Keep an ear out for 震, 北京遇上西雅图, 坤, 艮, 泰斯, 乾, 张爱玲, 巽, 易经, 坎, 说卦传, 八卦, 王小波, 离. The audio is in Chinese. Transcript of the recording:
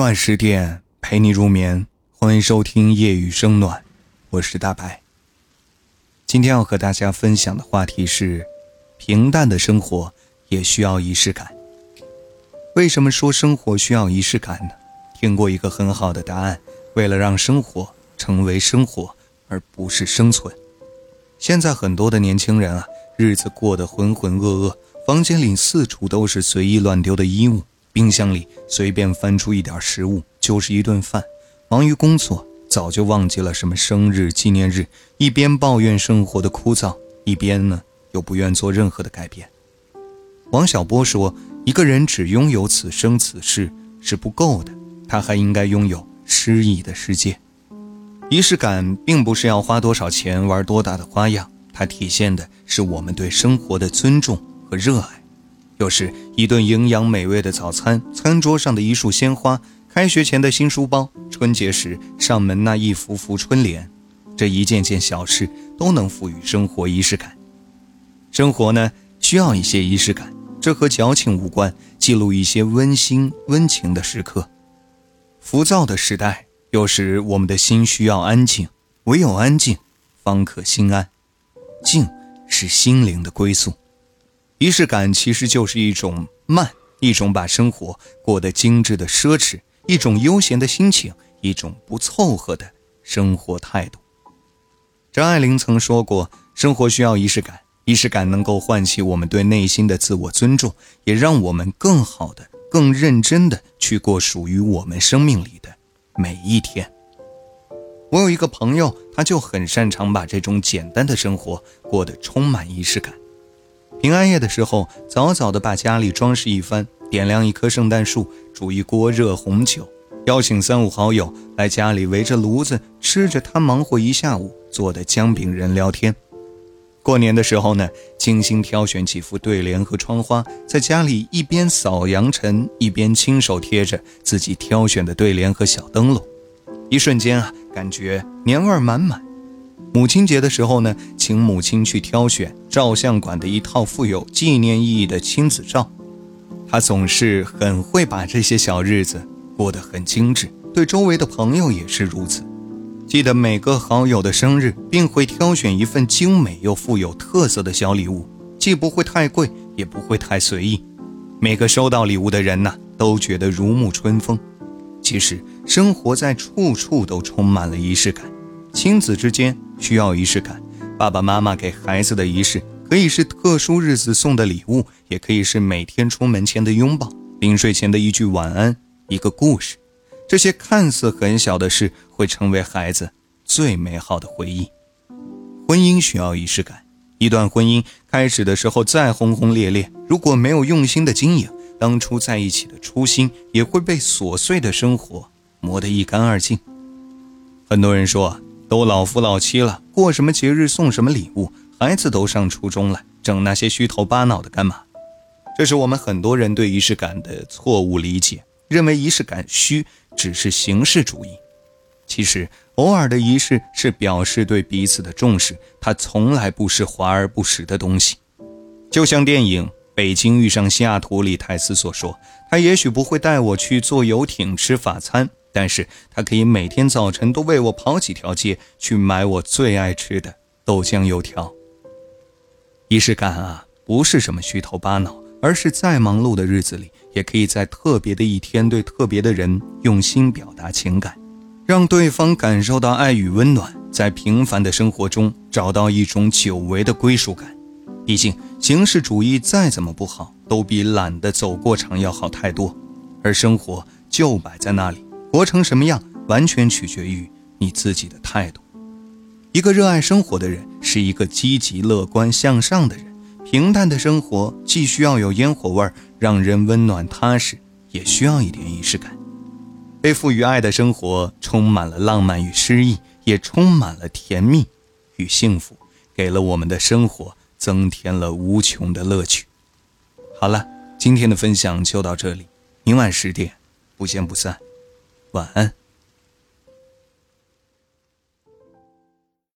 晚10点陪你入眠，欢迎收听夜雨声暖，我是大白。今天要和大家分享的话题是，平淡的生活也需要仪式感。为什么说生活需要仪式感呢？听过一个很好的答案，为了让生活成为生活，而不是生存。现在很多的年轻人啊，日子过得浑浑噩噩，房间里四处都是随意乱丢的衣物，冰箱里随便翻出一点食物就是一顿饭，忙于工作，早就忘记了什么生日纪念日，一边抱怨生活的枯燥，一边呢又不愿做任何的改变。王小波说，一个人只拥有此生此世是不够的，他还应该拥有诗意的世界。仪式感并不是要花多少钱玩多大的花样，它体现的是我们对生活的尊重和热爱。就是一顿营养美味的早餐，餐桌上的一束鲜花，开学前的新书包，春节时上门那一幅幅春联，这一件件小事都能赋予生活仪式感。生活呢，需要一些仪式感，这和矫情无关，记录一些温馨温情的时刻。浮躁的时代，有时我们的心需要安静，唯有安静方可心安，静是心灵的归宿。仪式感其实就是一种慢，一种把生活过得精致的奢侈，一种悠闲的心情，一种不凑合的生活态度。张爱玲曾说过，生活需要仪式感，仪式感能够唤起我们对内心的自我尊重，也让我们更好的、更认真的去过属于我们生命里的每一天。我有一个朋友，他就很擅长把这种简单的生活过得充满仪式感。平安夜的时候，早早地把家里装饰一番，点亮一棵圣诞树，煮一锅热红酒，邀请3、5好友来家里围着炉子，吃着他忙活一下午做的姜饼人聊天。过年的时候呢，精心挑选几副对联和窗花，在家里一边扫扬尘，一边亲手贴着自己挑选的对联和小灯笼。一瞬间啊，感觉年味满满。母亲节的时候呢，请母亲去挑选照相馆的一套富有纪念意义的亲子照。她总是很会把这些小日子过得很精致，对周围的朋友也是如此。记得每个好友的生日，并会挑选一份精美又富有特色的小礼物，既不会太贵，也不会太随意。每个收到礼物的人呢，都觉得如沐春风。其实，生活在处处都充满了仪式感。亲子之间需要仪式感，爸爸妈妈给孩子的仪式可以是特殊日子送的礼物，也可以是每天出门前的拥抱，临睡前的一句晚安，一个故事。这些看似很小的事，会成为孩子最美好的回忆。婚姻需要仪式感，一段婚姻开始的时候再轰轰烈烈，如果没有用心的经营，当初在一起的初心也会被琐碎的生活磨得一干二净。很多人说，都老夫老妻了，过什么节日送什么礼物，孩子都上初中了，整那些虚头巴脑的干嘛？这是我们很多人对仪式感的错误理解，认为仪式感虚，只是形式主义。其实偶尔的仪式是表示对彼此的重视，它从来不是华而不实的东西。就像电影《北京遇上西雅图》里泰斯所说，他也许不会带我去坐游艇吃法餐，但是他可以每天早晨都为我跑几条街，去买我最爱吃的豆浆油条。仪式感啊，不是什么虚头巴脑，而是再忙碌的日子里，也可以在特别的一天对特别的人用心表达情感，让对方感受到爱与温暖，在平凡的生活中找到一种久违的归属感。毕竟形式主义再怎么不好，都比懒得走过场要好太多。而生活就摆在那里，活成什么样完全取决于你自己的态度。一个热爱生活的人是一个积极乐观向上的人，平淡的生活既需要有烟火味，让人温暖踏实，也需要一点仪式感。被赋予爱的生活充满了浪漫与诗意，也充满了甜蜜与幸福，给了我们的生活增添了无穷的乐趣。好了，今天的分享就到这里，明晚10点不见不散。晚安。